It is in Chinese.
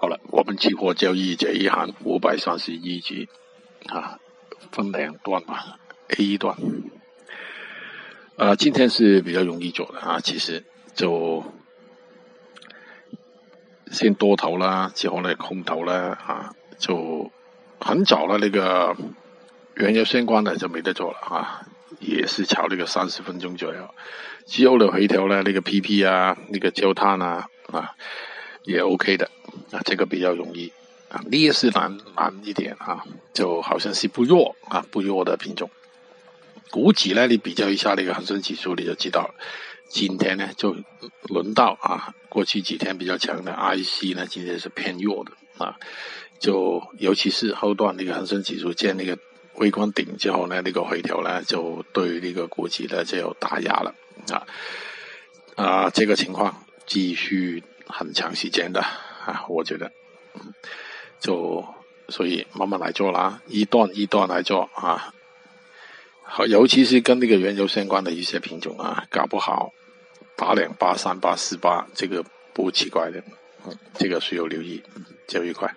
好了，我们期货交易这一行531集啊，分两段吧。A 段，今天是比较容易做的啊，其实就先多头啦，之后呢空头啦啊，就很早了那个原油相关的就没得做了啊，也是炒那个30分钟左右，之后的回调呢，那个 PP 啊，那个焦炭啊也 OK 的啊，这个比较容易啊，劣势难一点啊，就好像是不弱的品种。股指呢，你比较一下那个恒生指数，你就知道了。今天呢，就轮到啊，过去几天比较强的 IC 呢，今天是偏弱的啊。就尤其是后段那个恒生指数见那个微观顶之后呢，那个回调呢，就对那个股指呢就有打压了啊，这个情况继续很长时间的啊，我觉得就所以慢慢来做啦，一段一段来做啊。好，尤其是跟那个原油相关的一些品种啊，搞不好828、384、8，这个不奇怪的，这个需要留意这一块。